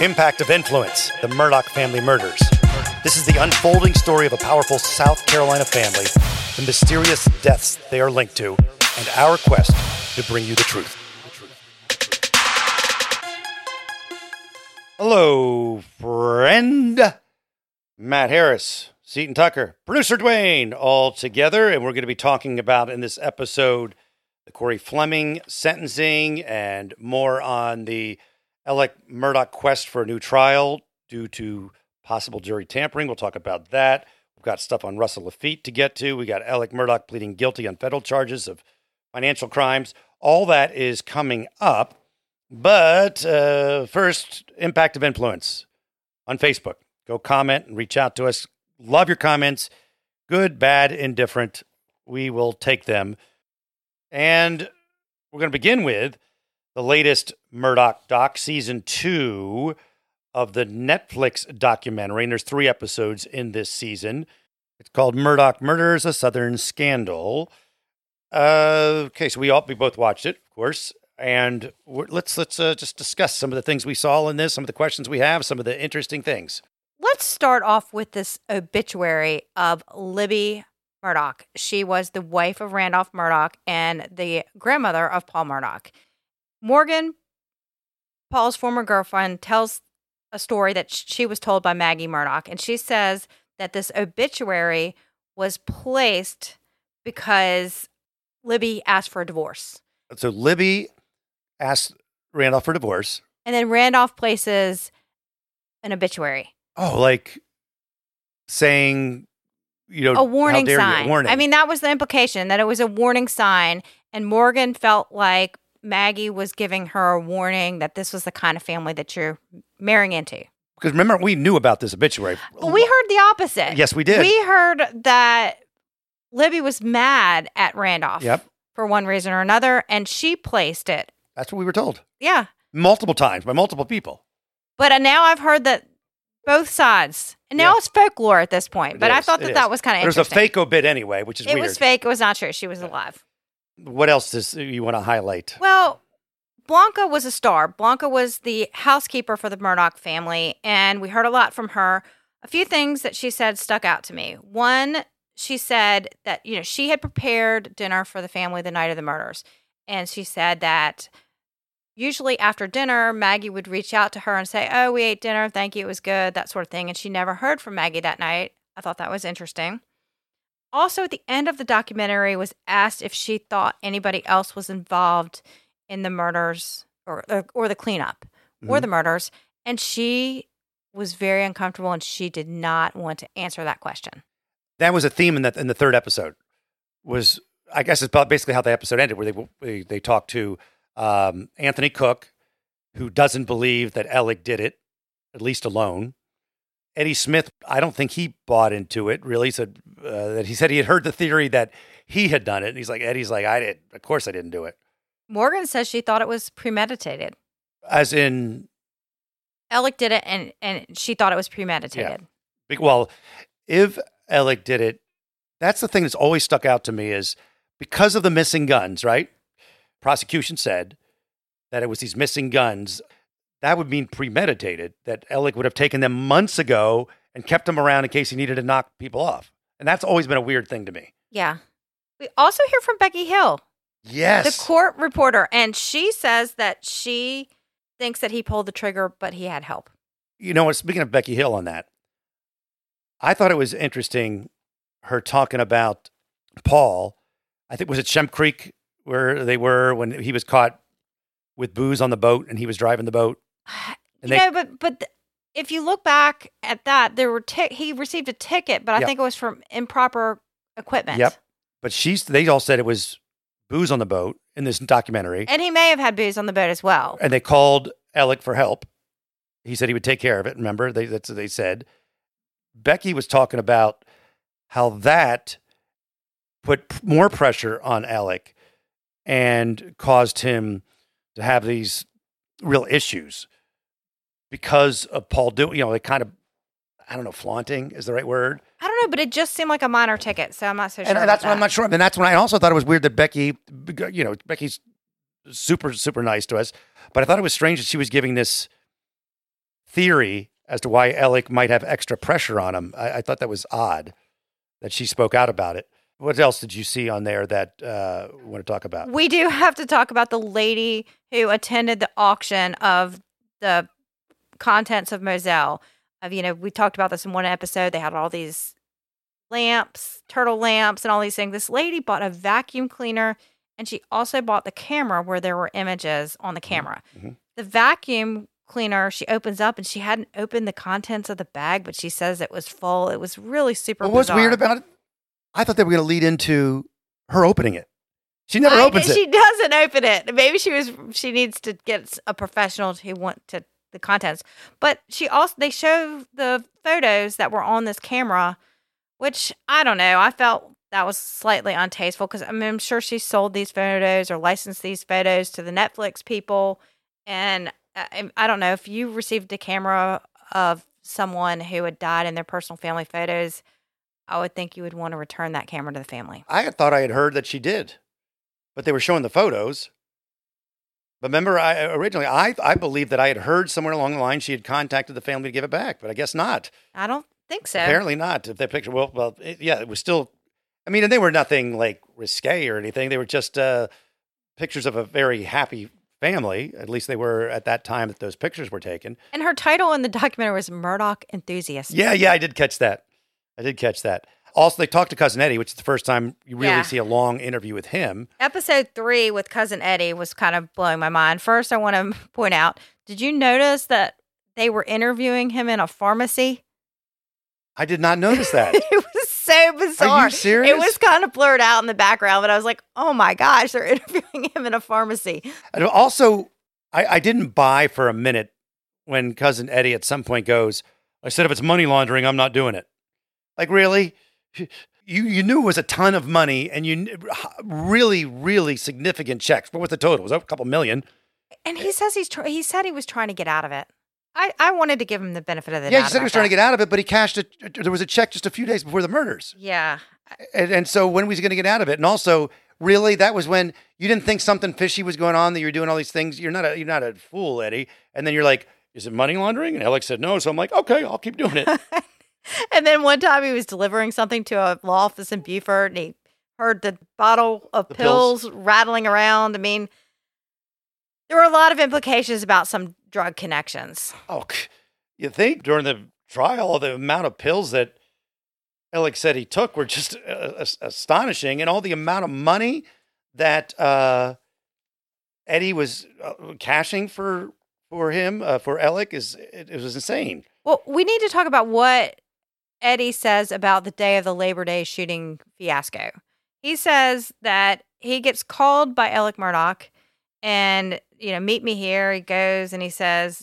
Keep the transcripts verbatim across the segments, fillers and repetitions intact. Impact of Influence, the Murdaugh family murders. This is the unfolding story of a powerful South Carolina family, the mysterious deaths they are linked to, and our quest to bring you the truth. Hello, friend. Matt Harris, Seton Tucker, producer Dwayne, all together, and we're going to be talking about in this episode the Corey Fleming sentencing and more on the Alex Murdaugh quest for a new trial due to possible jury tampering. We'll talk about that. We've got stuff on Russell Lafitte to get to. We got Alex Murdaugh pleading guilty on federal charges of financial crimes. All that is coming up. But uh, first, Impact of Influence on Facebook. Go comment and reach out to us. Love your comments. Good, bad, indifferent. We will take them. And we're going to begin with the latest Murdaugh doc, season two of the Netflix documentary, and there's three episodes in this season. It's called Murdaugh Murders, A Southern Scandal. Uh, okay, so we all we both watched it, of course, and we're, let's let's uh, just discuss some of the things we saw in this, some of the questions we have, some of the interesting things. Let's start off with this obituary of Libby Murdaugh. She was the wife of Randolph Murdaugh and the grandmother of Paul Murdaugh. Morgan, Paul's former girlfriend, tells a story that she was told by Maggie Murdaugh, and she says that this obituary was placed because Libby asked for a divorce. So Libby asked Randolph for divorce. And then Randolph places an obituary. Oh, like saying, you know, a warning sign. A warning. I mean, that was the implication, that it was a warning sign, and Morgan felt like Maggie was giving her a warning that this was the kind of family that you're marrying into. Because remember, we knew about this obituary. But we heard the opposite. Yes, we did. We heard that Libby was mad at Randolph yep. for one reason or another, and she placed it. That's what we were told. Yeah. Multiple times by multiple people. But uh, now I've heard that both sides. And now yeah. it's folklore at this point. It but is, I thought that that was kind of interesting. There's a fake obit anyway, which is it weird. It was fake. It was not true. She was alive. What else does you want to highlight? Well, Blanca was a star. Blanca was the housekeeper for the Murdaugh family, and we heard a lot from her. A few things that she said stuck out to me. One, she said that, you know, she had prepared dinner for the family the night of the murders, and she said that usually after dinner, Maggie would reach out to her and say, oh, we ate dinner, thank you, it was good, that sort of thing, and she never heard from Maggie that night. I thought that was interesting. Also, at the end of the documentary, was asked if she thought anybody else was involved in the murders or or, or the cleanup mm-hmm. or the murders, and she was very uncomfortable and she did not want to answer that question. That was a theme in that in the third episode. Was I guess it's basically how the episode ended, where they they, they talked to um, Anthony Cook, who doesn't believe that Alex did it, at least alone. Eddie Smith, I don't think he bought into it, really. So, uh, that he said he had heard the theory that he had done it. And he's like, Eddie's like, I did. Of course I didn't do it. Morgan says she thought it was premeditated. As in? Alex did it, and, and she thought it was premeditated. Yeah. Well, if Alex did it, that's the thing that's always stuck out to me is because of the missing guns, right? Prosecution said that it was these missing guns. That would mean premeditated, that Alex would have taken them months ago and kept them around in case he needed to knock people off. And that's always been a weird thing to me. Yeah. We also hear from Becky Hill. Yes. The court reporter. And she says that she thinks that he pulled the trigger, but he had help. You know, speaking of Becky Hill on that, I thought it was interesting, her talking about Paul. I think, was it Shemp Creek where they were when he was caught with booze on the boat and he was driving the boat? And you they, know, but but th- if you look back at that, there were t- he received a ticket, but I yep. think it was from improper equipment. Yep. But she's they all said it was booze on the boat in this documentary, and he may have had booze on the boat as well. And they called Alex for help. He said he would take care of it. Remember, they that's what they said. Becky was talking about how that put p- more pressure on Alex and caused him to have these real issues. Because of Paul doing, you know, like kind of, I don't know, flaunting is the right word. I don't know, but it just seemed like a minor ticket, so I'm not so sure. And that's what that. I'm not sure. And that's when I also thought it was weird that Becky, you know, Becky's super, super nice to us, but I thought it was strange that she was giving this theory as to why Alec might have extra pressure on him. I, I thought that was odd that she spoke out about it. What else did you see on there that uh, we want to talk about? We do have to talk about the lady who attended the auction of the contents of Moselle. Of, you know, we talked about this in one episode. They had all these lamps, turtle lamps, and all these things. This lady bought a vacuum cleaner, and she also bought the camera where there were images on the camera. Mm-hmm. The vacuum cleaner, she opens up, and she hadn't opened the contents of the bag, but she says it was full. It was really super well, bizarre. What's weird about it? I thought they were going to lead into her opening it. She never I, opens she it. She doesn't open it. Maybe she was. She needs to get a professional who want to the contents. But she also they show the photos that were on this camera, which I don't know. I felt that was slightly untasteful because I mean, I'm sure she sold these photos or licensed these photos to the Netflix people. And I, I don't know if you received a camera of someone who had died in their personal family photos. I would think you would want to return that camera to the family. I thought I had heard that she did, but they were showing the photos. But remember, I, originally, I I believed that I had heard somewhere along the line she had contacted the family to give it back, but I guess not. I don't think so. Apparently not. If that picture, well, well it, yeah, it was still, I mean, and they were nothing like risque or anything. They were just uh, pictures of a very happy family. At least they were at that time that those pictures were taken. And her title in the documentary was Murdaugh Enthusiast. Yeah, yeah, I did catch that. I did catch that. Also, they talked to Cousin Eddie, which is the first time you really yeah. see a long interview with him. Episode three with Cousin Eddie was kind of blowing my mind. First, I want to point out, did you notice that they were interviewing him in a pharmacy? I did not notice that. It was so bizarre. Are you serious? It was kind of blurred out in the background, but I was like, oh my gosh, they're interviewing him in a pharmacy. And also, I, I didn't buy for a minute when Cousin Eddie at some point goes, I said, if it's money laundering, I'm not doing it. Like, really? You you knew it was a ton of money and you really, really significant checks. What was the total? It was a couple million. And he says he's tr- he said he was trying to get out of it. I, I wanted to give him the benefit of the doubt. Yeah, he said he was trying to get out of it, but he cashed it. There was a check just a few days before the murders. Yeah. And, and so when was he going to get out of it? And also, really, that was when you didn't think something fishy was going on, that you were doing all these things. You're not a, you're not a fool, Eddie. And then you're like, is it money laundering? And Alex said no. So I'm like, okay, I'll keep doing it. And then one time he was delivering something to a law office in Beaufort, and he heard the bottle of the pills, pills rattling around. I mean, there were a lot of implications about some drug connections. Oh, you think during the trial, the amount of pills that Alex said he took were just uh, astonishing, and all the amount of money that uh, Eddie was uh, cashing for for him, uh, for Alex, is it, it was insane. Well, we need to talk about what Eddie says about the day of the Labor Day shooting fiasco. He says that he gets called by Alex Murdaugh and, you know, meet me here. He goes and he says,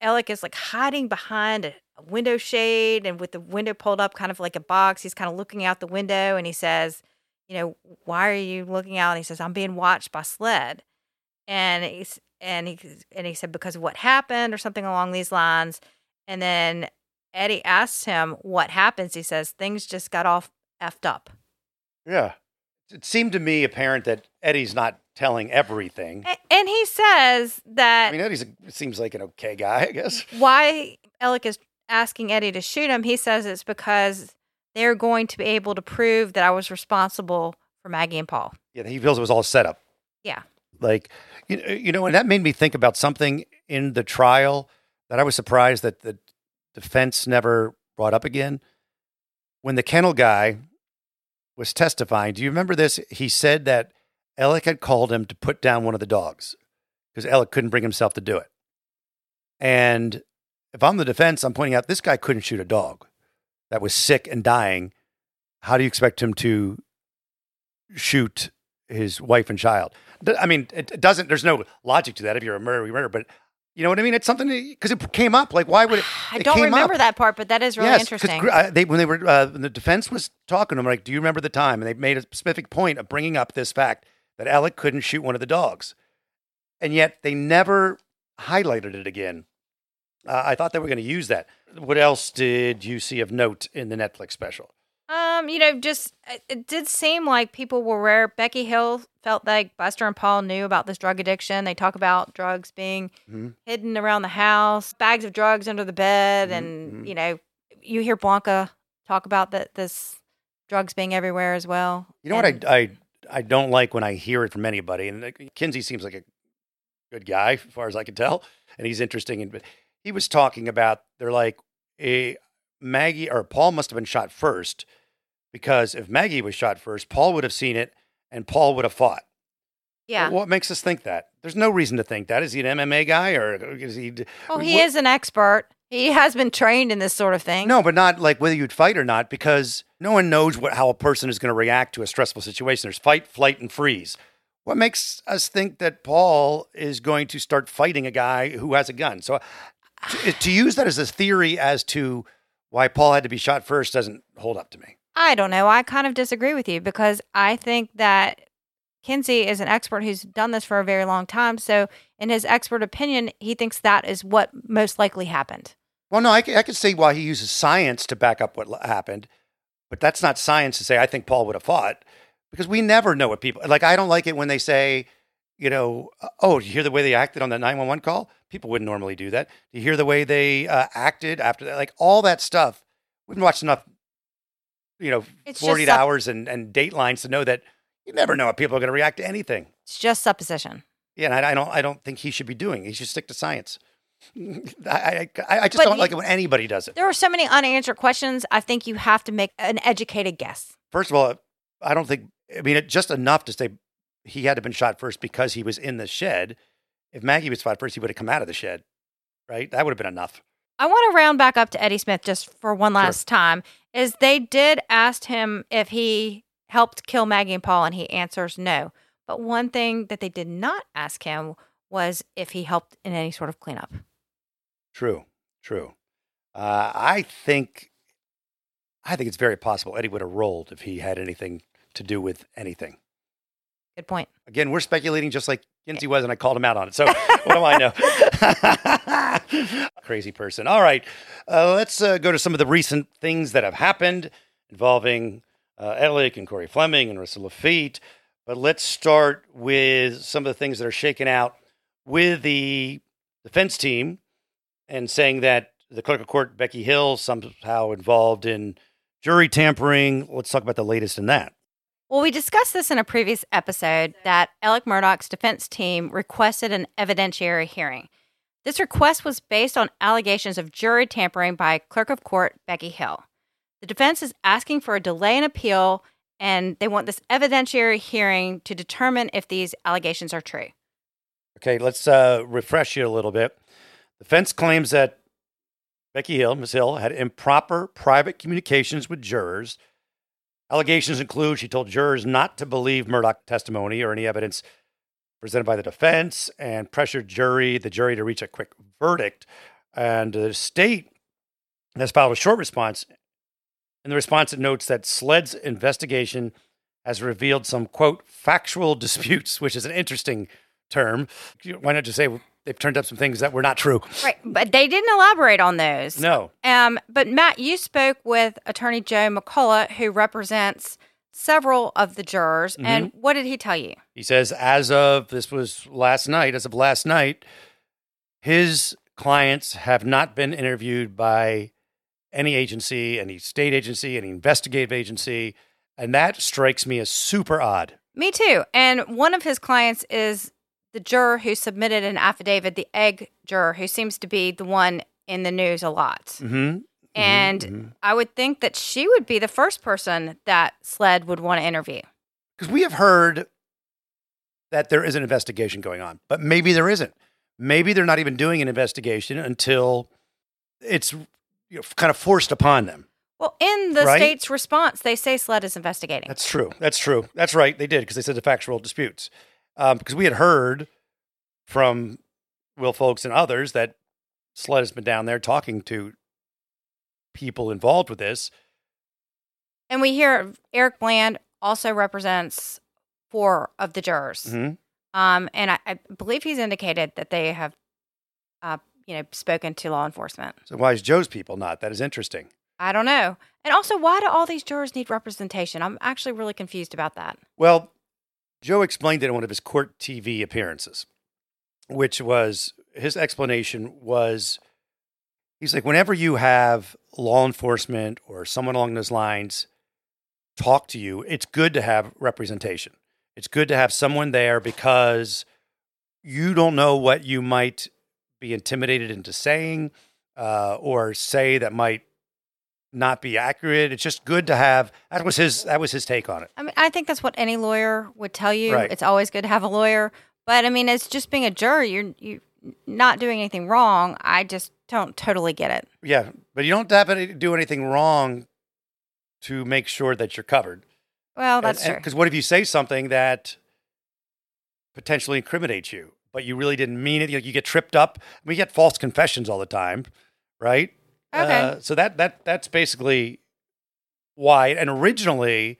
Alex is like hiding behind a window shade and with the window pulled up kind of like a box. He's kind of looking out the window and he says, you know, why are you looking out? And he says, I'm being watched by SLED. And he's, and he, and he said, because of what happened or something along these lines. And then Eddie asks him what happens. He says, things just got all effed up. Yeah. It seemed to me apparent that Eddie's not telling everything. And, and he says that... I mean, Eddie seems like an okay guy, I guess. Why Alec is asking Eddie to shoot him, he says it's because they're going to be able to prove that I was responsible for Maggie and Paul. Yeah, he feels it was all set up. Yeah. Like, you, you know, and that made me think about something in the trial that I was surprised that the defense never brought up again. When the kennel guy was testifying, do you remember this? He said that Alec had called him to put down one of the dogs because Alec couldn't bring himself to do it. And if I'm the defense, I'm pointing out this guy couldn't shoot a dog that was sick and dying. How do you expect him to shoot his wife and child? I mean, it doesn't, there's no logic to that if you're a murderer, murderer, but you know what I mean? It's something because it came up. Like, why would it? I it don't remember up. that part, but that is really yes, interesting. I, they, when they were, uh, when the defense was talking to him, like, do you remember the time? And they made a specific point of bringing up this fact that Alec couldn't shoot one of the dogs. And yet they never highlighted it again. Uh, I thought they were going to use that. What else did you see of note in the Netflix special? Um, you know, just it did seem like people were aware. Becky Hill felt like Buster and Paul knew about this drug addiction. They talk about drugs being mm-hmm. hidden around the house, bags of drugs under the bed, mm-hmm. and you know, you hear Blanca talk about that this drugs being everywhere as well. You know and, what I, I I don't like when I hear it from anybody. And like, Kinsey seems like a good guy, as far as I can tell, and he's interesting. And but he was talking about they're like a. Maggie or Paul must have been shot first, because if Maggie was shot first, Paul would have seen it and Paul would have fought. Yeah. Well, what makes us think that? There's no reason to think that. Is he an M M A guy or is he? Well, he what? is an expert. He has been trained in this sort of thing. No, but not like whether you'd fight or not, because no one knows what how a person is going to react to a stressful situation. There's fight, flight, and freeze. What makes us think that Paul is going to start fighting a guy who has a gun? So to, to use that as a theory as to why Paul had to be shot first doesn't hold up to me. I don't know. I kind of disagree with you because I think that Kinsey is an expert who's done this for a very long time. So in his expert opinion, he thinks that is what most likely happened. Well, no, I, I could see why he uses science to back up what happened, but that's not science to say I think Paul would have fought, because we never know what people... Like, I don't like it when they say, you know, oh, you hear the way they acted on that nine one one call? People wouldn't normally do that. You hear the way they uh, acted after that, like all that stuff. We've watched enough, you know, it's forty hours and, and Datelines to know that you never know how people are going to react to anything. It's just supposition. Yeah, and I, I don't, I don't think he should be doing. He should stick to science. I, I, I just but don't he, like it when anybody does it. There are so many unanswered questions. I think you have to make an educated guess. First of all, I don't think. I mean, it, just enough to say he had to have been shot first because he was in the shed. If Maggie was shot first, he would have come out of the shed, right? That would have been enough. I want to round back up to Eddie Smith just for one last sure. time. Is they did ask him if he helped kill Maggie and Paul, and he answers no. But one thing that they did not ask him was if he helped in any sort of cleanup. True, true. Uh, I think, I think it's very possible Eddie would have rolled if he had anything to do with anything. Good point. Again, we're speculating just like Kinsey was, and I called him out on it. So what do I know? Crazy person. All right. Uh, let's uh, go to some of the recent things that have happened involving uh, Alec and Corey Fleming and Russell Lafitte. But let's start with some of the things that are shaken out with the defense team and saying that the clerk of court, Becky Hill, somehow involved in jury tampering. Let's talk about the latest in that. Well, we discussed this in a previous episode that Alex Murdaugh's defense team requested an evidentiary hearing. This request was based on allegations of jury tampering by clerk of court Becky Hill. The defense is asking for a delay in appeal, and they want this evidentiary hearing to determine if these allegations are true. Okay, let's uh, refresh you a little bit. The defense claims that Becky Hill, Miz Hill, had improper private communications with jurors. Allegations include she told jurors not to believe Murdaugh testimony or any evidence presented by the defense and pressured jury the jury to reach a quick verdict. And the state has filed a short response. In the response, it notes that SLED's investigation has revealed some, quote, factual disputes, which is an interesting term. Why not just say they've turned up some things that were not true? Right, but they didn't elaborate on those. No. Um, but Matt, you spoke with Attorney Joe McCullough, who represents several of the jurors, mm-hmm. and what did he tell you? He says, as of, this was last night, as of last night, his clients have not been interviewed by any agency, any state agency, any investigative agency, and that strikes me as super odd. Me too, and one of his clients is the juror who submitted an affidavit, the egg juror, who seems to be the one in the news a lot. Mm-hmm. And mm-hmm. I would think that she would be the first person that SLED would want to interview. Because we have heard that there is an investigation going on, but maybe there isn't. Maybe they're not even doing an investigation until it's, you know, kind of forced upon them. Well, in the right? state's response, they say SLED is investigating. That's true. That's true. That's right. They did, because they said the factual disputes. Um, because we had heard from Will Folks and others that SLED has been down there talking to people involved with this. And we hear Eric Bland also represents four of the jurors. Mm-hmm. Um, and I, I believe he's indicated that they have, uh, you know, spoken to law enforcement. So why is Joe's people not? That is interesting. I don't know. And also, why do all these jurors need representation? I'm actually really confused about that. Well, Joe explained it in one of his court T V appearances, which was, his explanation was, he's like, whenever you have law enforcement or someone along those lines talk to you, it's good to have representation. It's good to have someone there because you don't know what you might be intimidated into saying uh, or say that might not be accurate. It's just good to have. That was his. That was his take on it. I mean, I think that's what any lawyer would tell you. Right. It's always good to have a lawyer. But I mean, it's just being a juror. You're you're not doing anything wrong. I just don't totally get it. Yeah, but you don't have to do anything wrong to make sure that you're covered. Well, that's and, and, true. Because what if you say something that potentially incriminates you, but you really didn't mean it? You, you get tripped up. We get false confessions all the time, right? Okay. Uh, so that that that's basically why. And originally,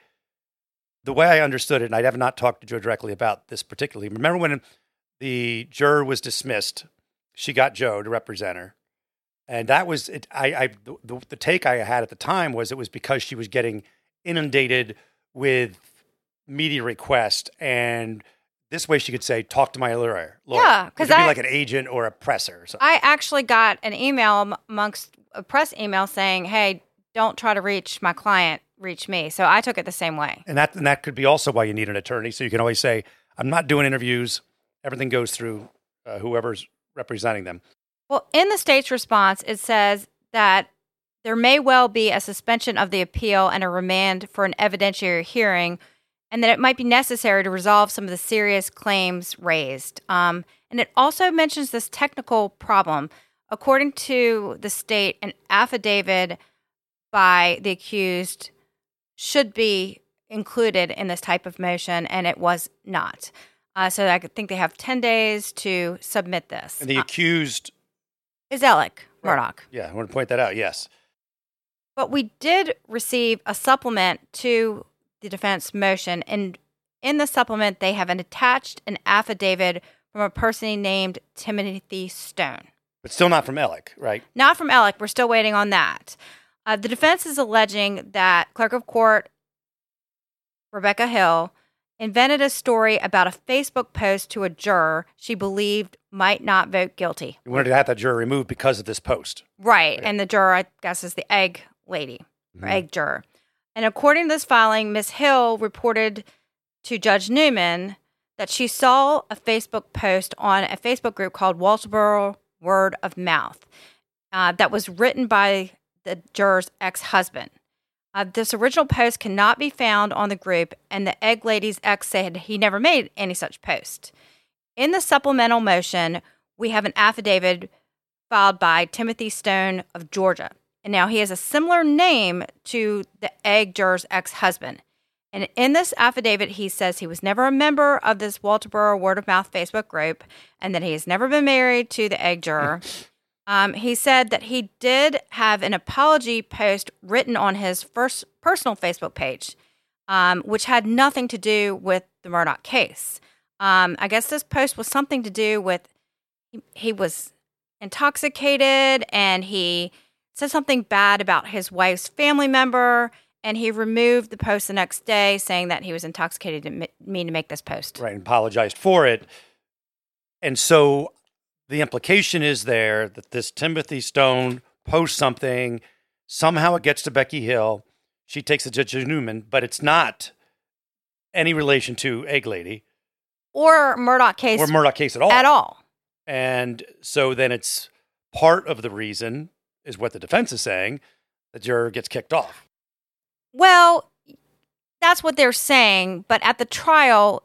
the way I understood it, and I have not talked to Joe directly about this particularly. Remember when the juror was dismissed, she got Joe to represent her, and that was it. I, I the, the take I had at the time was it was because she was getting inundated with media requests, and this way she could say, talk to my lawyer. lawyer. Yeah, because I'd be like an agent or a presser or something. I actually got an email amongst a press email saying, hey, don't try to reach my client, reach me. So I took it the same way. And that and that could be also why you need an attorney. So you can always say, I'm not doing interviews. Everything goes through uh, whoever's representing them. Well, in the state's response, it says that there may well be a suspension of the appeal and a remand for an evidentiary hearing, and that it might be necessary to resolve some of the serious claims raised. Um, and it also mentions this technical problem. According to the state, an affidavit by the accused should be included in this type of motion, and it was not. Uh, so I think they have ten days to submit this. And the accused uh, is Alex Murdaugh. Yeah, I want to point that out, yes. But we did receive a supplement to the defense motion, and in the supplement, they have an attached an affidavit from a person named Timothy Stone. But still not from Alex, right? Not from Alex. We're still waiting on that. Uh, the defense is alleging that Clerk of Court Rebecca Hill invented a story about a Facebook post to a juror she believed might not vote guilty. You wanted to have that juror removed because of this post. Right. right. And the juror, I guess, is the egg lady, mm-hmm. or egg juror. And according to this filing, Miz Hill reported to Judge Newman that she saw a Facebook post on a Facebook group called Walterboro Word of Mouth uh, that was written by the juror's ex-husband. Uh, this original post cannot be found on the group, and the egg lady's ex said he never made any such post. In the supplemental motion, we have an affidavit filed by Timothy Stone of Georgia. And now he has a similar name to the egg juror's ex-husband. And in this affidavit, he says he was never a member of this Walterboro Word of Mouth Facebook group and that he has never been married to the egg juror. um, he said that he did have an apology post written on his first personal Facebook page, um, which had nothing to do with the Murdaugh case. Um, I guess this post was something to do with he, he was intoxicated and he said something bad about his wife's family member. And he removed the post the next day, saying that he was intoxicated and didn't mean to make this post. Right, and apologized for it. And so the implication is there that this Timothy Stone posts something, somehow it gets to Becky Hill, she takes it to Judge Newman, but it's not any relation to Egg Lady. Or Murdaugh case. Or Murdaugh case at all. At all. And so then it's part of the reason, is what the defense is saying, the juror gets kicked off. Well, that's what they're saying, but at the trial,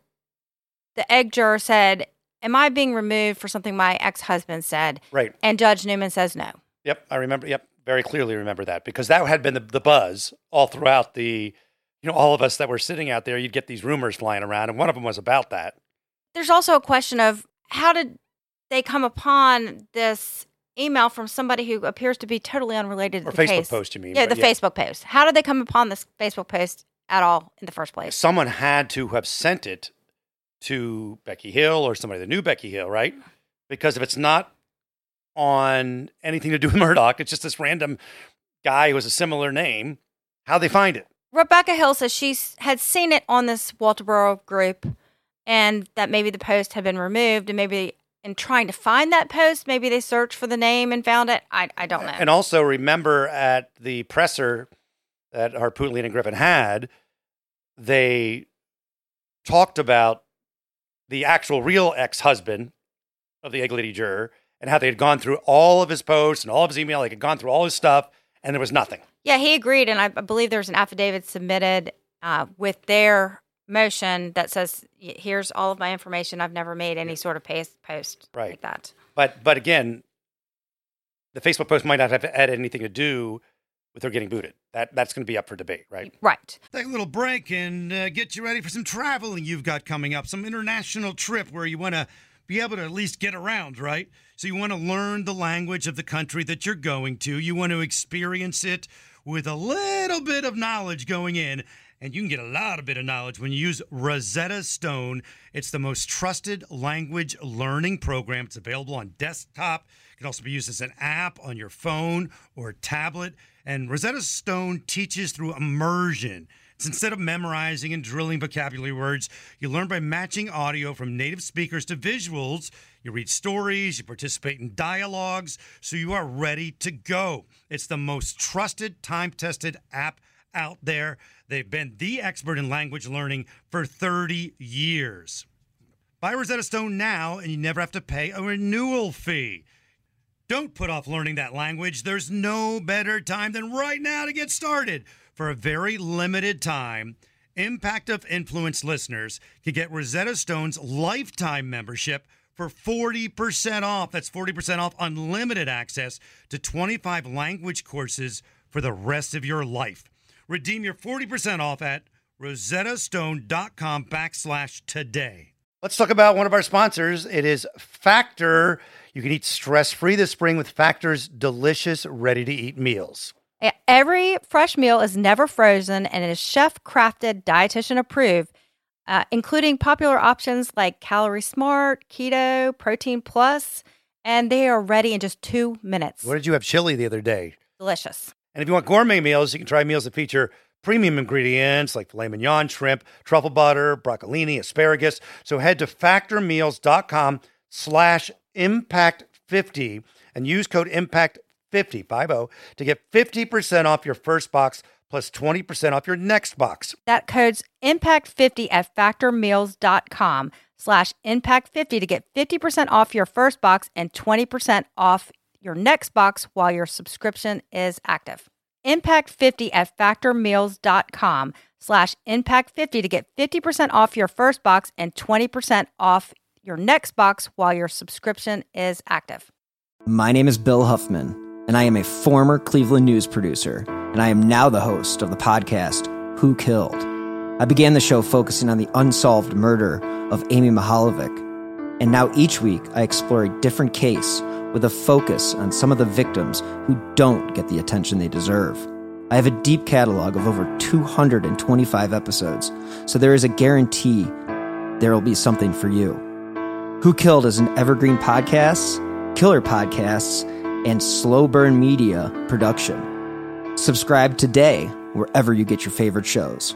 the egg juror said, am I being removed for something my ex-husband said? Right. And Judge Newman says no. Yep, I remember, yep, very clearly remember that, because that had been the, the buzz all throughout the, you know, all of us that were sitting out there, you'd get these rumors flying around, and one of them was about that. There's also a question of, how did they come upon this email from somebody who appears to be totally unrelated or to the Facebook case. Post, you mean? Yeah, the yeah. Facebook post. How did they come upon this Facebook post at all in the first place? Someone had to have sent it to Becky Hill or somebody that knew Becky Hill, right? Because if it's not on anything to do with Murdaugh, it's just this random guy who has a similar name, how they find it. Rebecca Hill says she had seen it on this Walterboro group and that maybe the post had been removed, and maybe in trying to find that post, maybe they searched for the name and found it. I, I don't know. And also remember at the presser that Harpootlian and Griffin had, they talked about the actual real ex-husband of the egg lady juror and how they had gone through all of his posts and all of his email. They had gone through all his stuff and there was nothing. Yeah, he agreed. And I believe there was an affidavit submitted uh, with their motion that says, here's all of my information. I've never made any sort of post right. like that. But but again, the Facebook post might not have had anything to do with her getting booted. That That's going to be up for debate, right? Right. Take a little break and uh, get you ready for some traveling you've got coming up, some international trip where you want to be able to at least get around, right? So you want to learn the language of the country that you're going to. You want to experience it with a little bit of knowledge going in, and you can get a lot of bit of knowledge when you use Rosetta Stone. It's the most trusted language learning program. It's available on desktop. It can also be used as an app on your phone or tablet. And Rosetta Stone teaches through immersion. It's instead of memorizing and drilling vocabulary words, you learn by matching audio from native speakers to visuals. You read stories, you participate in dialogues, so you are ready to go. It's the most trusted, time-tested app out there. They've been the expert in language learning for thirty years. Buy Rosetta Stone now, and you never have to pay a renewal fee. Don't put off learning that language. There's no better time than right now to get started. For a very limited time, Impact of Influence listeners can get Rosetta Stone's lifetime membership for forty percent off. That's forty percent off unlimited access to twenty-five language courses for the rest of your life. Redeem your forty percent off at rosettastone.com backslash today. Let's talk about one of our sponsors. It is Factor. You can eat stress-free this spring with Factor's delicious, ready-to-eat meals. Every fresh meal is never frozen and is chef-crafted, dietitian-approved, uh, including popular options like Calorie Smart, Keto, Protein Plus, and they are ready in just two minutes. Where did you have chili the other day? Delicious. And if you want gourmet meals, you can try meals that feature premium ingredients like filet mignon, shrimp, truffle butter, broccolini, asparagus. So head to factormeals.com slash impact50 and use code impact fifty fifty, five oh, to get fifty percent off your first box plus twenty percent off your next box. That code's impact fifty at factormeals.com slash impact fifty to get fifty percent off your first box and twenty percent off your next box while your subscription is active. impact fifty at factormeals.com slash impact fifty to get fifty percent off your first box and twenty percent off your next box while your subscription is active. My name is Bill Huffman, and I am a former Cleveland news producer, and I am now the host of the podcast, Who Killed? I began the show focusing on the unsolved murder of Amy Mahalovic, and now each week I explore a different case with a focus on some of the victims who don't get the attention they deserve. I have a deep catalog of over two hundred twenty-five episodes, so there is a guarantee there will be something for you. Who Killed is an evergreen podcast, Killer Podcasts, and Slow Burn Media production. Subscribe today wherever you get your favorite shows.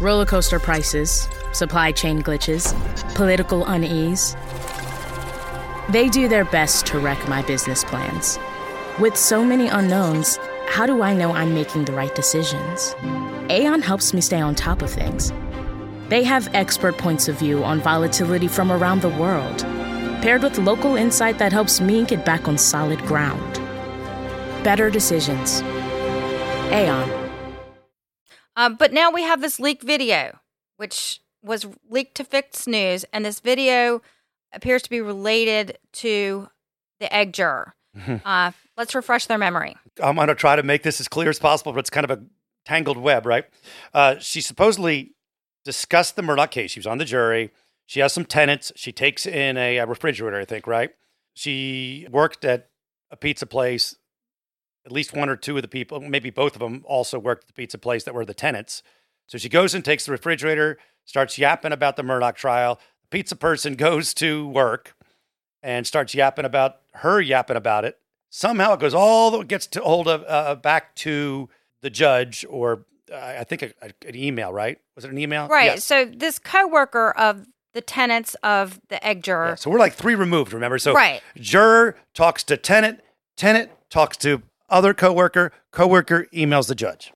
Roller coaster prices, supply chain glitches, political unease. They do their best to wreck my business plans. With so many unknowns, how do I know I'm making the right decisions? Aon helps me stay on top of things. They have expert points of view on volatility from around the world, paired with local insight that helps me get back on solid ground. Better decisions. Aon. Uh, but now we have this leaked video, which was leaked to FITSNews, and this video appears to be related to the egg juror. uh, let's refresh their memory. I'm going to try to make this as clear as possible, but it's kind of a tangled web, right? Uh, she supposedly discussed the Murdaugh case. She was on the jury. She has some tenants. She takes in a refrigerator, I think, right? She worked at a pizza place. At least one or two of the people, maybe both of them, also worked at the pizza place that were the tenants. So she goes and takes the refrigerator, starts yapping about the Murdaugh trial. The pizza person goes to work and starts yapping about her yapping about it. Somehow it goes all the gets to hold of uh, back to the judge, or uh, I think a, a, an email, right? Was it an email? Right. Yes. So this coworker of the tenants of the egg juror. Yeah, so we're like three removed, remember? So right. Juror talks to tenant, tenant talks to other coworker, coworker emails the judge.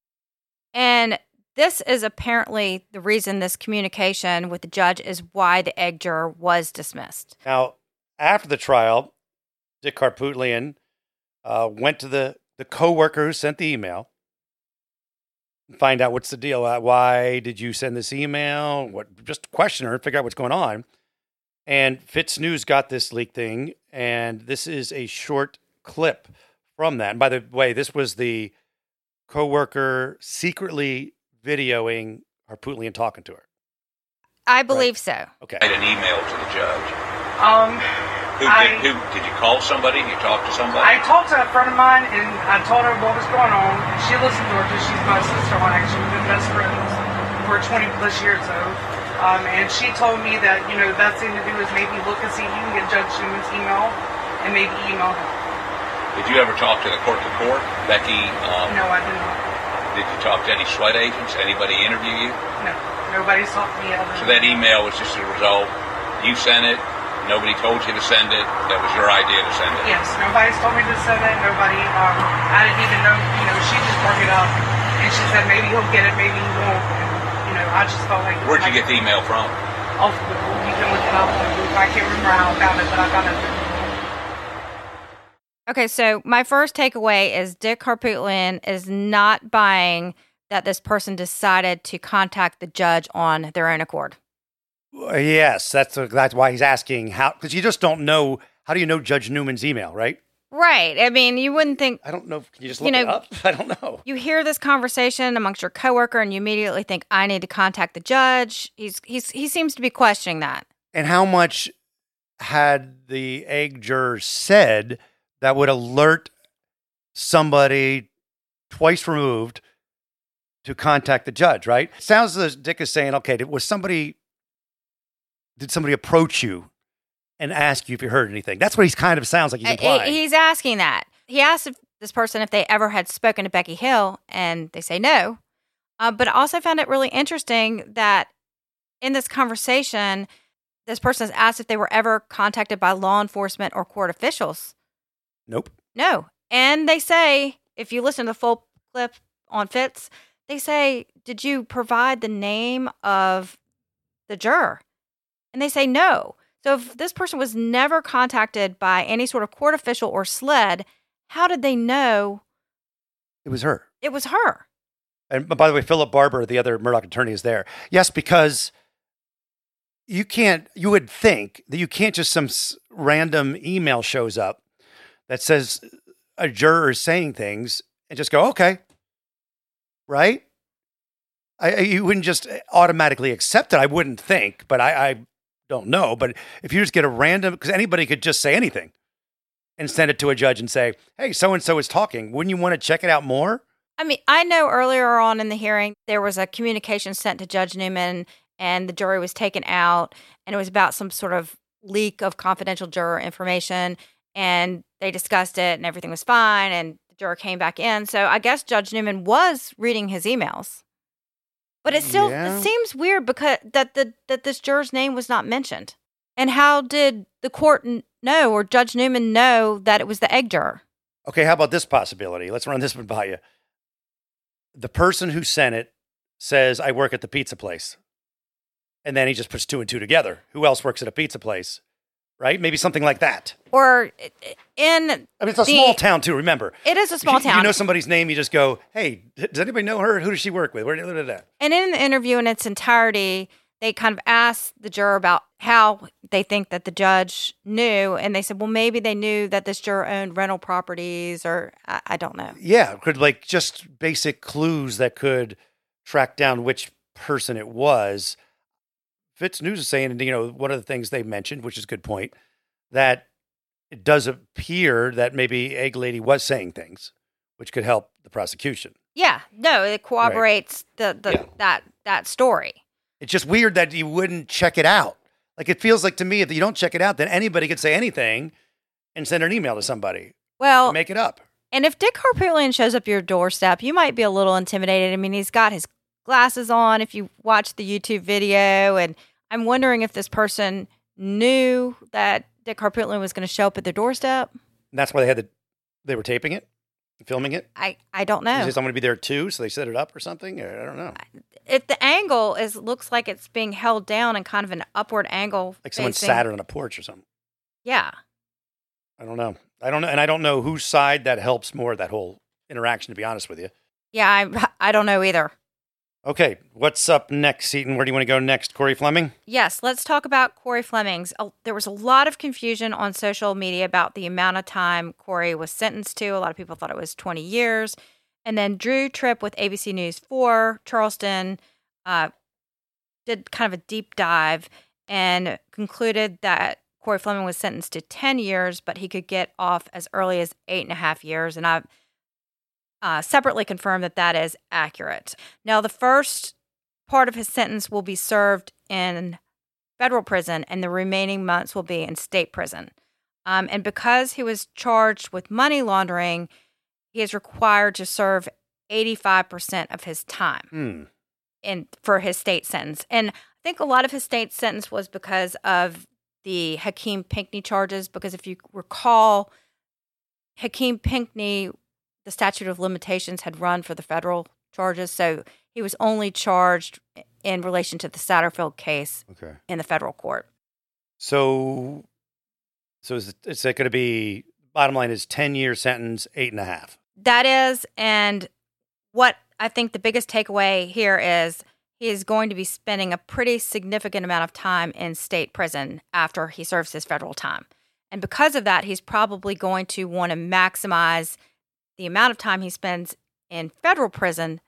And this is apparently the reason this communication with the judge is why the egg juror was dismissed. Now, after the trial, Dick Harpootlian Uh, went to the, the coworker who sent the email and find out what's the deal. Uh, why did you send this email? What? Just question her and figure out what's going on. And FITSNews got this leak thing, and this is a short clip from that. And by the way, this was the coworker secretly videoing Harpootlian talking to her. I believe right? so. Okay. I made an email to the judge. Um... Who did, I, who did you call somebody? You talked to somebody? I talked to a friend of mine, and I told her what was going on. And she listened to her because she's my sister. One actually, we've been best friends for twenty plus years, though. Um, and she told me that you know the best thing to do is maybe look and see if you can get Judge Newman's email, and maybe email him. Did you ever talk to the court to court, Becky? Um, no, I did not. Did you talk to any SLED agents? Anybody interview you? No, nobody's talked to me ever. So that email was just a result. You sent it. Nobody told you to send it. That was your idea to send it. Yes, nobody's told me to send it. Nobody. Um, I didn't even know. You know, she just broke it up, and she said maybe he'll get it, maybe he won't. And, you know, I just felt like. Where'd you I, get the email from? Off the Google. You can look it up. I can't remember how I found it, but I found it. Okay, so my first takeaway is Dick Harpootlian is not buying that this person decided to contact the judge on their own accord. Yes, that's that's why he's asking how, because you just don't know. How do you know Judge Newman's email, right? Right. I mean, you wouldn't think. I don't know. Can you just look you know, it up? I don't know. You hear this conversation amongst your coworker, and you immediately think, "I need to contact the judge." He's he's he seems to be questioning that. And how much had the egg juror said that would alert somebody twice removed to contact the judge? Right? Sounds as Dick is saying, "Okay, was somebody?" Did somebody approach you and ask you if you heard anything? That's what he's kind of sounds like he's implying. He's asking that. He asked if this person if they ever had spoken to Becky Hill, and they say no. Uh, but I also found it really interesting that in this conversation, this person is asked if they were ever contacted by law enforcement or court officials. Nope. No. And they say, if you listen to the full clip on Fitz, they say, did you provide the name of the juror? And they say no. So if this person was never contacted by any sort of court official or SLED, how did they know? It was her. It was her. And by the way, Philip Barber, the other Murdaugh attorney, is there. Yes, because you can't, you would think that you can't just some random email shows up that says a juror is saying things and just go, okay, right? I, you wouldn't just automatically accept it, I wouldn't think, but I, I don't know. But if you just get a random, because anybody could just say anything and send it to a judge and say, hey, so-and-so is talking. Wouldn't you want to check it out more? I mean, I know earlier on in the hearing, there was a communication sent to Judge Newman and the jury was taken out. And it was about some sort of leak of confidential juror information. And they discussed it and everything was fine. And the juror came back in. So I guess Judge Newman was reading his emails. But it still yeah. it seems weird because that the that this juror's name was not mentioned. And how did the court know or Judge Newman know that it was the egg juror? Okay, how about this possibility? Let's run this one by you. The person who sent it says, I work at the pizza place. And then he just puts two and two together. Who else works at a pizza place? Right? Maybe something like that. Or in... I mean, it's a the, small town, too, remember. It is a small you, town. You know somebody's name, you just go, hey, does anybody know her? Who does she work with? Where, blah, blah, blah. And in the interview in its entirety, they kind of asked the juror about how they think that the judge knew, and they said, well, maybe they knew that this juror owned rental properties, or I, I don't know. Yeah, could like just basic clues that could track down which person it was. FITSNews is saying, you know, one of the things they mentioned, which is a good point, that it does appear that maybe Egg Lady was saying things, which could help the prosecution. Yeah, no, it corroborates right. the, the yeah. that that story. It's just weird that you wouldn't check it out. Like it feels like to me, if you don't check it out, then anybody could say anything and send an email to somebody, Well, make it up. And if Dick Harpootlian shows up your doorstep, you might be a little intimidated. I mean, he's got his glasses on if you watch the YouTube video. And I'm wondering if this person knew that Dick Harpootlian was going to show up at their doorstep. And that's why they had the, they were taping it, filming it? I, I don't know. Is someone going to be there too, so they set it up or something? I don't know. If the angle is looks like it's being held down in kind of an upward angle. Like someone facing. Sat on a porch or something. Yeah. I don't know. I don't know, and I don't know whose side that helps more, that whole interaction, to be honest with you. Yeah, I I don't know either. Okay, what's up next, Seton? Where do you want to go next? Corey Fleming? Yes, let's talk about Corey Fleming's. Uh, there was a lot of confusion on social media about the amount of time Corey was sentenced to. A lot of people thought it was twenty years. And then Drew Tripp with A B C News four, Charleston, uh, did kind of a deep dive and concluded that Corey Fleming was sentenced to ten years, but he could get off as early as eight and a half years. And I've uh, separately confirmed that that is accurate. Now, the first part of his sentence will be served in federal prison, and the remaining months will be in state prison. Um, and because he was charged with money laundering, he is required to serve eighty-five percent of his time mm. in for his state sentence. And I think a lot of his state sentence was because of the Hakeem Pinckney charges, because if you recall, Hakeem Pinckney, the statute of limitations had run for the federal charges, so he was only charged in relation to the Satterfield case okay. in the federal court. So, so is, it, is that going to be, bottom line is ten-year sentence, eight and a half? That is, and what I think the biggest takeaway here is he is going to be spending a pretty significant amount of time in state prison after he serves his federal time. And because of that, he's probably going to want to maximize the amount of time he spends in federal prison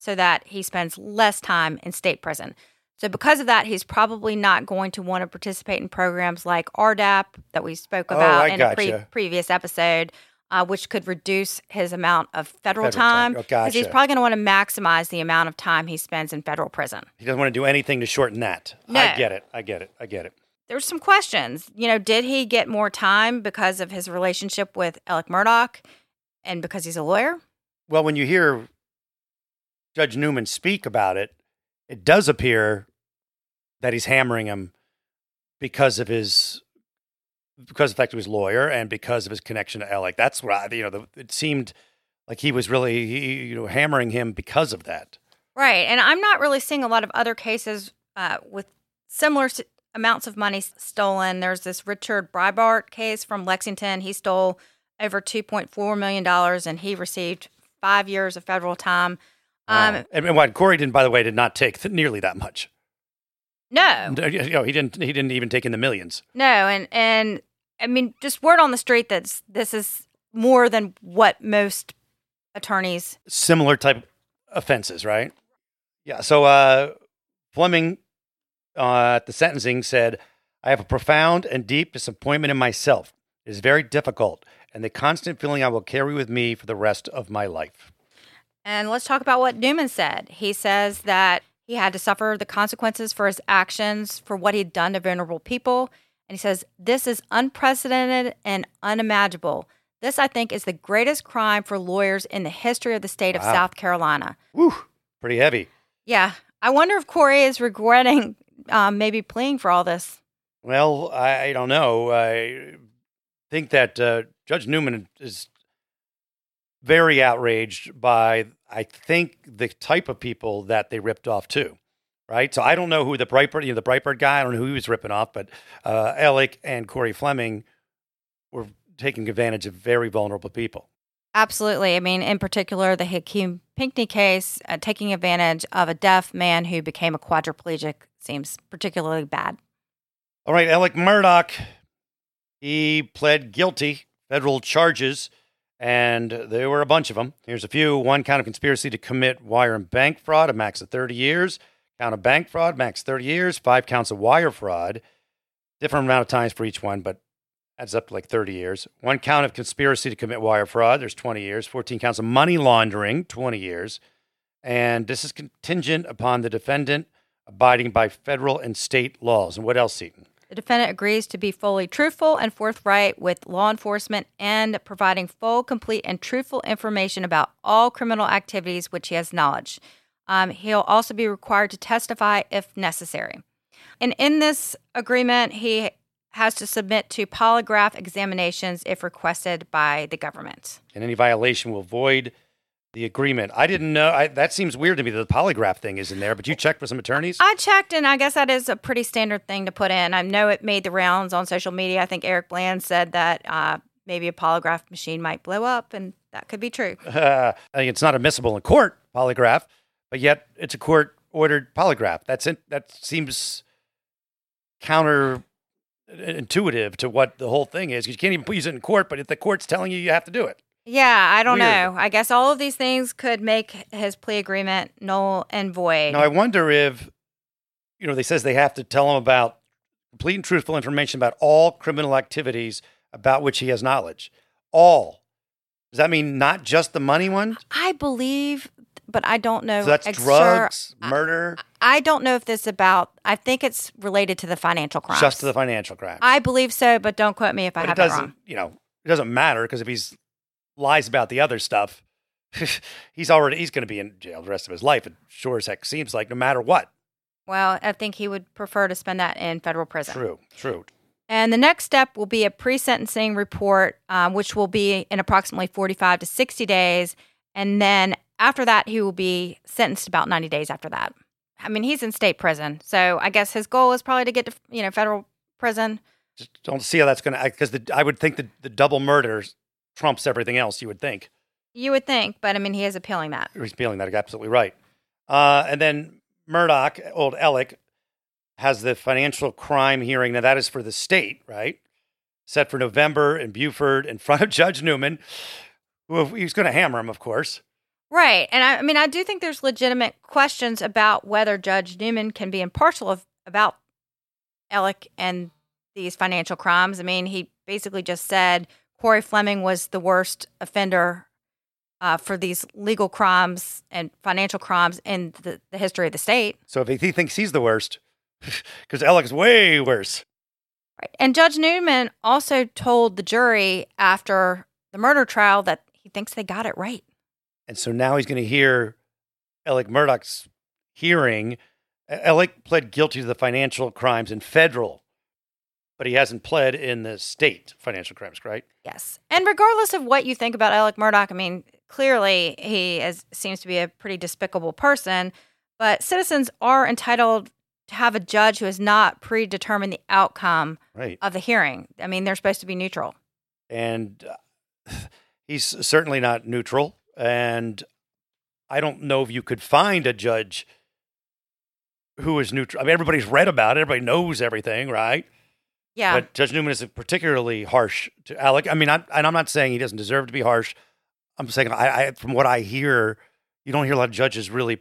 so that he spends less time in state prison. So because of that, he's probably not going to want to participate in programs like R D A P that we spoke about oh, in gotcha. a pre- previous episode, uh, which could reduce his amount of federal, federal time. Because oh, gotcha. he's probably going to want to maximize the amount of time he spends in federal prison. He doesn't want to do anything to shorten that. No. I get it. I get it. I get it. There's some questions. You know, did he get more time because of his relationship with Alex Murdaugh and because he's a lawyer? Well, when you hear Judge Newman speak about it, it does appear that he's hammering him because of his... because of the fact he was a lawyer and because of his connection to Alec. That's what I, you know, the, it seemed like he was really, he, you know, hammering him because of that. Right. And I'm not really seeing a lot of other cases uh, with similar s- amounts of money stolen. There's this Richard Breibart case from Lexington. He stole over two point four million dollars and he received five years of federal time. Um, wow. And, and what Corey didn't, by the way, did not take th- nearly that much. No, you know, he didn't. He didn't even take in the millions. No, and and I mean, just word on the street that this is more than what most attorneys similar type offenses, right? Yeah. So uh, Fleming uh, at the sentencing said, "I have a profound and deep disappointment in myself. It is very difficult, and the constant feeling I will carry with me for the rest of my life." And let's talk about what Newman said. He says that he had to suffer the consequences for his actions, for what he'd done to vulnerable people. And he says, this is unprecedented and unimaginable. This, I think, is the greatest crime for lawyers in the history of the state wow. of South Carolina. Woo, pretty heavy. Yeah. I wonder if Corey is regretting um, maybe pleading for all this. Well, I, I don't know. I think that uh, Judge Newman is very outraged by, I think, the type of people that they ripped off too, right? So I don't know who the Breitbart, you know, the Breitbart guy, I don't know who he was ripping off, but uh, Alec and Corey Fleming were taking advantage of very vulnerable people. Absolutely. I mean, in particular, the Hakeem Pinckney case, uh, taking advantage of a deaf man who became a quadriplegic seems particularly bad. All right, Alex Murdaugh, he pled guilty, federal charges. And there were a bunch of them. Here's a few. One, count of conspiracy to commit wire and bank fraud, a max of thirty years. Count of bank fraud, max thirty years. Five counts of wire fraud. Different amount of times for each one, but adds up to like thirty years. One count of conspiracy to commit wire fraud, there's twenty years. fourteen counts of money laundering, twenty years. And this is contingent upon the defendant abiding by federal and state laws. And what else, Seton? The defendant agrees to be fully truthful and forthright with law enforcement and providing full, complete, and truthful information about all criminal activities which he has knowledge. Um, he'll also be required to testify if necessary. And in this agreement, he has to submit to polygraph examinations if requested by the government. And any violation will void the agreement. I didn't know. I, that seems weird to me that the polygraph thing is in there, but you checked with some attorneys? I checked, and I guess that is a pretty standard thing to put in. I know it made the rounds on social media. I think Eric Bland said that uh, maybe a polygraph machine might blow up, and that could be true. Uh, it's not admissible in court, polygraph, but yet it's a court-ordered polygraph. That's it. That seems counter... intuitive to what the whole thing is. You can't even use it in court, but if the court's telling you, you have to do it. Yeah, I don't Weird. know. I guess all of these things could make his plea agreement null and void. Now, I wonder if, you know, they says they have to tell him about complete and truthful information about all criminal activities about which he has knowledge. All. Does that mean not just the money one? I believe... But I don't know. So that's ex- drugs, sir, murder? I, I don't know if this is about, I think it's related to the financial crimes. Just to the financial crimes. I believe so, but don't quote me if I but have it, it wrong. You know, it doesn't matter because if he lies about the other stuff, he's already, he's going to be in jail the rest of his life. It sure as heck seems like no matter what. Well, I think he would prefer to spend that in federal prison. True, true. And the next step will be a pre-sentencing report, um, which will be in approximately forty-five to sixty days. And then after that, he will be sentenced about ninety days after that. I mean, he's in state prison. So I guess his goal is probably to get to, you know, federal prison. Just don't see how that's going to act, because I would think the, the double murder trumps everything else, you would think. You would think, but I mean, he is appealing that. He's appealing that, absolutely right. Uh, and then Murdaugh, old Alec, has the financial crime hearing. Now, that is for the state, right? Set for November in Buford in front of Judge Newman. Well, he's going to hammer him, of course. Right. And I, I mean, I do think there's legitimate questions about whether Judge Newman can be impartial of, about Alec and these financial crimes. I mean, he basically just said Corey Fleming was the worst offender uh, for these legal crimes and financial crimes in the, the history of the state. So if he thinks he's the worst, because Alec's way worse. Right. And Judge Newman also told the jury after the murder trial that he thinks they got it right. And so now he's going to hear Alex Murdaugh's hearing. Alex pled guilty to the financial crimes in federal, but he hasn't pled in the state financial crimes, right? Yes. And regardless of what you think about Alex Murdaugh, I mean, clearly he is, seems to be a pretty despicable person, but citizens are entitled to have a judge who has not predetermined the outcome right. of the hearing. I mean, they're supposed to be neutral. And uh, he's certainly not neutral. And I don't know if you could find a judge who is neutral. I mean, everybody's read about it. Everybody knows everything, right? Yeah. But Judge Newman is particularly harsh to Alec. I mean, I, and I'm not saying he doesn't deserve to be harsh. I'm saying I, I, from what I hear, you don't hear a lot of judges really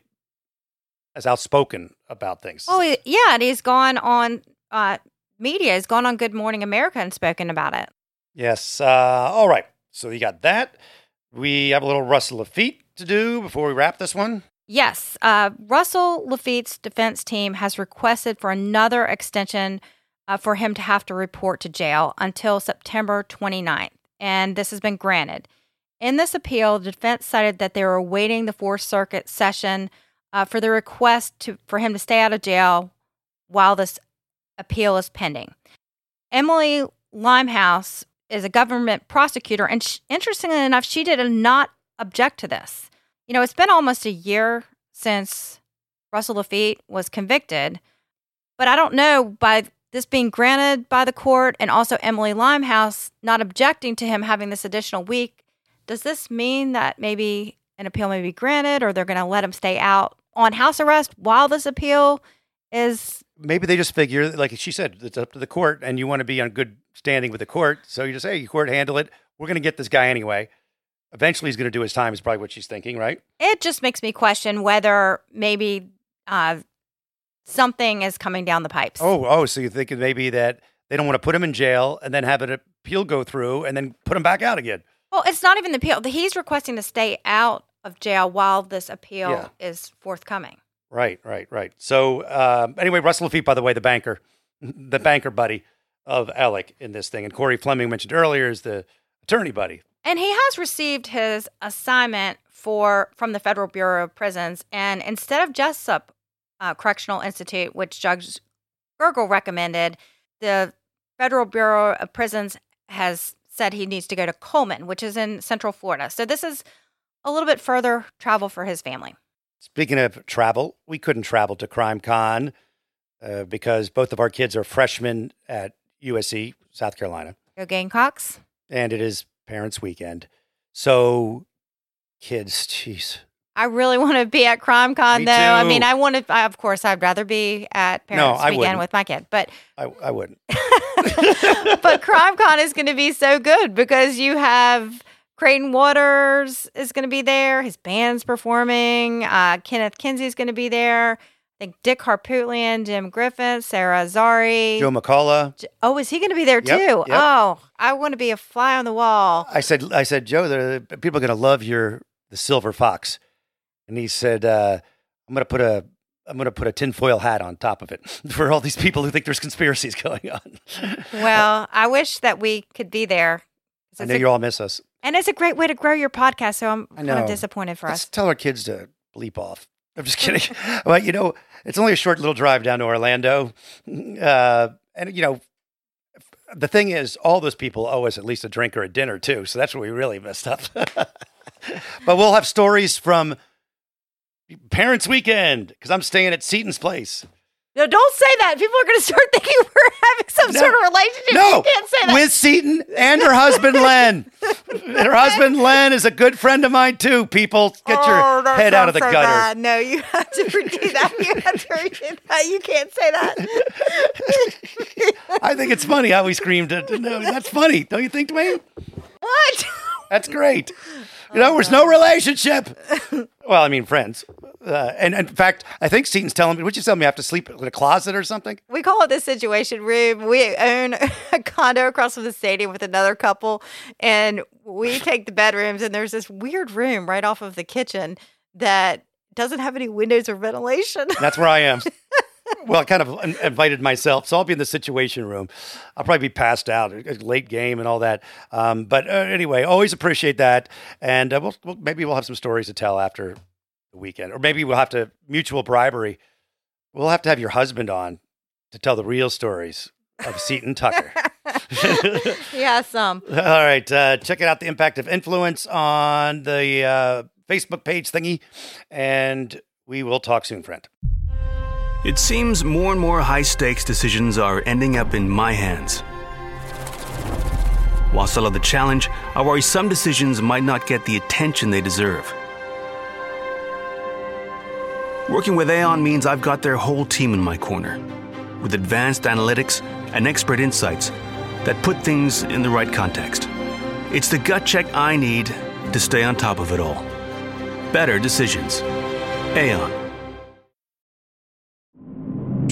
as outspoken about things. Oh, well, yeah. And he's gone on uh, media. He's gone on Good Morning America and spoken about it. Yes. Uh, all right. So you got that. We have a little Russell Lafitte to do before we wrap this one. Yes. Uh, Russell Lafitte's defense team has requested for another extension uh, for him to have to report to jail until September twenty-ninth, and this has been granted. In this appeal, the defense cited that they were awaiting the Fourth Circuit session uh, for the request to for him to stay out of jail while this appeal is pending. Emily Limehouse is a government prosecutor, and she, interestingly enough, she did not object to this. You know, it's been almost a year since Russell Lafitte was convicted, but I don't know, by this being granted by the court and also Emily Limehouse not objecting to him having this additional week, does this mean that maybe an appeal may be granted, or they're going to let him stay out on house arrest while this appeal is... Maybe they just figure, like she said, it's up to the court, and you want to be on good standing with the court. So you just say, hey, court, handle it. We're going to get this guy anyway. Eventually, he's going to do his time is probably what she's thinking, right? It just makes me question whether maybe uh, something is coming down the pipes. Oh, oh, so you're thinking maybe that they don't want to put him in jail and then have an appeal go through and then put him back out again. Well, it's not even the appeal. He's requesting to stay out of jail while this appeal yeah. is forthcoming. Right, right, right. So um, anyway, Russell Lafitte, by the way, the banker. the banker buddy of Alec in this thing. And Corey Fleming mentioned earlier is the attorney buddy. And he has received his assignment for from the Federal Bureau of Prisons. And instead of Jessup uh, Correctional Institute, which Judge Gergel recommended, the Federal Bureau of Prisons has said he needs to go to Coleman, which is in Central Florida. So this is a little bit further travel for his family. Speaking of travel, we couldn't travel to CrimeCon uh, because both of our kids are freshmen at U S C, South Carolina. Go Gamecocks. And it is Parents' Weekend. So, kids, jeez. I really want to be at CrimeCon, Me though. Too. I mean, I want to, I, of course, I'd rather be at Parents' no, Weekend wouldn't. with my kid, but I, I wouldn't. But CrimeCon is going to be so good because you have Creighton Waters is going to be there. His band's performing. Uh, Kenneth Kinsey is going to be there. I think Dick Harpootlian, Jim Griffin, Sarah Azari. Joe McCullough. Oh, is he going to be there yep, too? Yep. Oh, I want to be a fly on the wall. I said, I said, Joe, the, the people are going to love your the Silver Fox, and he said, uh, I'm going to put a, I'm going to put a tinfoil hat on top of it for all these people who think there's conspiracies going on. Well, I wish that we could be there. I know a, you all miss us, and it's a great way to grow your podcast. So I'm kind of disappointed for Let's us. Tell our kids to bleep off. I'm just kidding. Well, you know, it's only a short little drive down to Orlando. Uh, and, you know, the thing is, all those people owe us at least a drink or a dinner, too. So that's what we really messed up. But we'll have stories from Parents' Weekend, because I'm staying at Seton's place. No, don't say that. People are going to start thinking we're having some no, sort of relationship. No, you can't say that. With Seton and her husband, Len. And her husband, Len, is a good friend of mine, too, people. Get oh, your that head out of the so gutter. Bad. No, you have to redo that. You have to redo that. You can't say that. I think it's funny how we screamed it. No, that's funny. Don't you think, Dwayne? What? That's great. You know, there's no relationship. Well, I mean, friends. Uh, and, and in fact, I think Seton's telling me, would you tell me I have to sleep in a closet or something? We call it the Situation Room. We own a condo across from the stadium with another couple, and we take the bedrooms, and there's this weird room right off of the kitchen that doesn't have any windows or ventilation. That's where I am. Well, I kind of invited myself, so I'll be in the Situation Room. I'll probably be passed out, a late game and all that. Um, but uh, anyway, always appreciate that, and uh, we'll, we'll, maybe we'll have some stories to tell after the weekend, or maybe we'll have to mutual bribery. We'll have to have your husband on to tell the real stories of Seton Tucker. Yeah, some. All right, uh, check out the Impact of Influence on the uh, Facebook page thingy, and we will talk soon, friend. It seems more and more high-stakes decisions are ending up in my hands. While still at the challenge, I worry some decisions might not get the attention they deserve. Working with Eon means I've got their whole team in my corner, with advanced analytics and expert insights that put things in the right context. It's the gut check I need to stay on top of it all. Better decisions. Eon.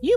You